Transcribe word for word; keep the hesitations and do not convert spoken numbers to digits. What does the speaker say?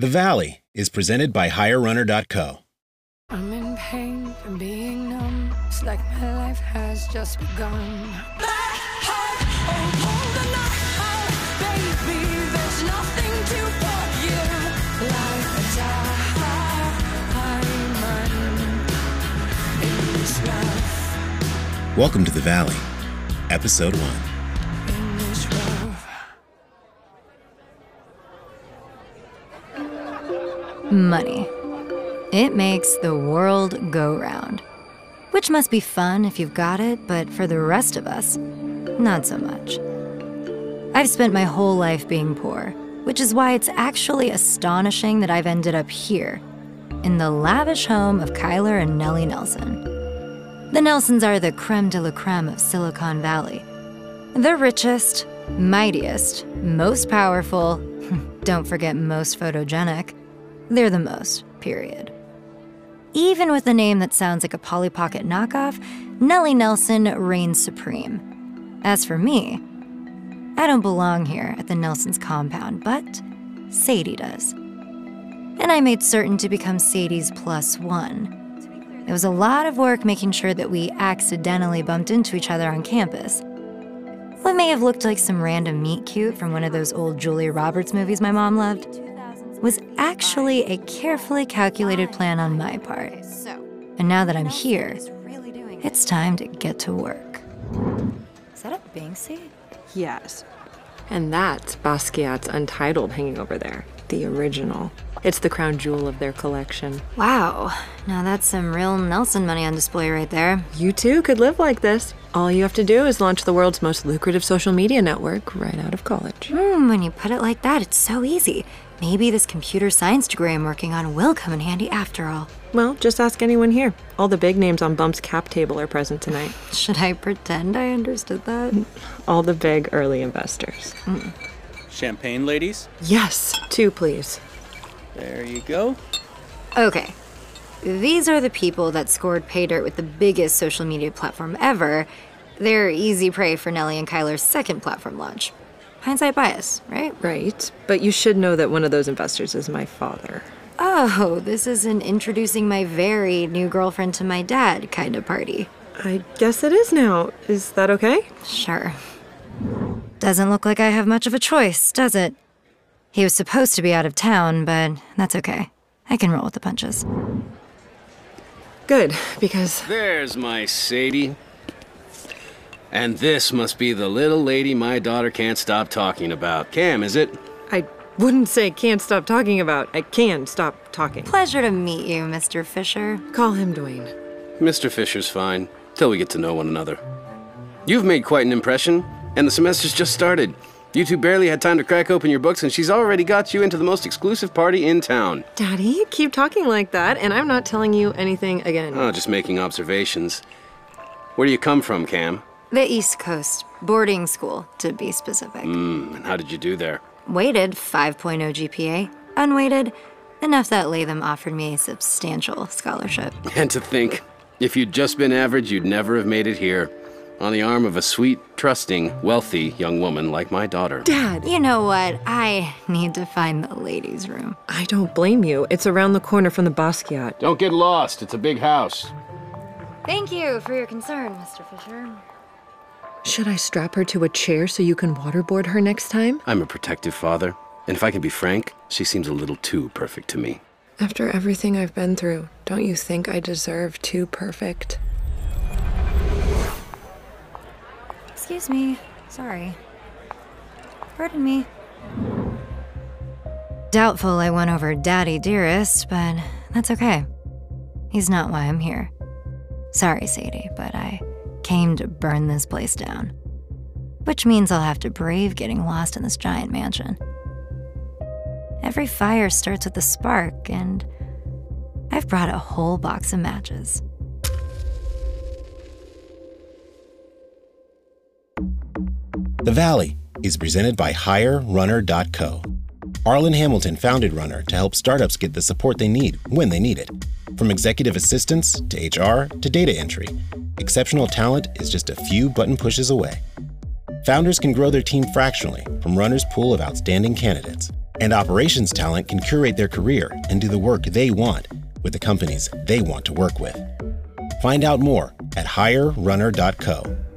The Valley is presented by Hire Runner dot co. I'm in pain from being numb. It's like my life has just begun. My heart, oh, holding out, baby, there's nothing to but you. Like a diamond in this rough. Welcome to The Valley, Episode one. Money. It makes the world go round. Which must be fun if you've got it, but for the rest of us, not so much. I've spent my whole life being poor, which is why it's actually astonishing that I've ended up here, in the lavish home of Kyler and Nellie Nelson. The Nelsons are the creme de la creme of Silicon Valley. The richest, mightiest, most powerful, don't forget most photogenic. They're the most, period. Even with a name that sounds like a Polly Pocket knockoff, Nellie Nelson reigns supreme. As for me, I don't belong here at the Nelsons' compound, but Sadie does. And I made certain to become Sadie's plus one. It was a lot of work making sure that we accidentally bumped into each other on campus. What may have looked like some random meet-cute from one of those old Julia Roberts movies my mom loved was actually a carefully calculated plan on my part. And now that I'm here, it's time to get to work. Is that a Banksy? Yes. And that's Basquiat's Untitled hanging over there, the original. It's the crown jewel of their collection. Wow. Now that's some real Nelson money on display right there. You too could live like this. All you have to do is launch the world's most lucrative social media network right out of college. Mm, when you put it like that, it's so easy. Maybe this computer science degree I'm working on will come in handy after all. Well, just ask anyone here. All the big names on Bump's cap table are present tonight. Should I pretend I understood that? All the big early investors. Mm. Champagne, ladies? Yes, two, please. There you go. Okay. These are the people that scored pay dirt with the biggest social media platform ever. They're easy prey for Nellie and Kyler's second platform launch. Hindsight bias, right? Right, but you should know that one of those investors is my father. Oh, this is an introducing my very new girlfriend to my dad kind of party. I guess it is now. Is that okay? Sure. Doesn't look like I have much of a choice, does it? He was supposed to be out of town, but that's okay. I can roll with the punches. Good, because... There's my Sadie. And this must be the little lady my daughter can't stop talking about. Cam, is it? I wouldn't say can't stop talking about. I can stop talking. Pleasure to meet you, Mister Fisher. Call him Dwayne. Mister Fisher's fine, till we get to know one another. You've made quite an impression, and the semester's just started. You two barely had time to crack open your books, and she's already got you into the most exclusive party in town. Daddy, keep talking like that, and I'm not telling you anything again. Oh, just making observations. Where do you come from, Cam? The East Coast, boarding school, to be specific. Mm, and how did you do there? Weighted, five point oh G P A. Unweighted, enough that Latham offered me a substantial scholarship. And to think, if you'd just been average, you'd never have made it here. On the arm of a sweet, trusting, wealthy young woman like my daughter. Dad! You know what? I need to find the ladies' room. I don't blame you. It's around the corner from the Basquiat. Don't get lost. It's a big house. Thank you for your concern, Mister Fisher. Should I strap her to a chair so you can waterboard her next time? I'm a protective father, and if I can be frank, she seems a little too perfect to me. After everything I've been through, don't you think I deserve too perfect? Excuse me. Sorry. Pardon me. Doubtful I won over Daddy Dearest, but that's okay. He's not why I'm here. Sorry, Sadie, but I... came to burn this place down. Which means I'll have to brave getting lost in this giant mansion. Every fire starts with a spark, and I've brought a whole box of matches. The Valley is presented by Hire Runner dot co. Arlan Hamilton founded Runner to help startups get the support they need when they need it. From executive assistance to H R to data entry, exceptional talent is just a few button pushes away. Founders can grow their team fractionally from Runner's pool of outstanding candidates. And operations talent can curate their career and do the work they want with the companies they want to work with. Find out more at hire runner dot co.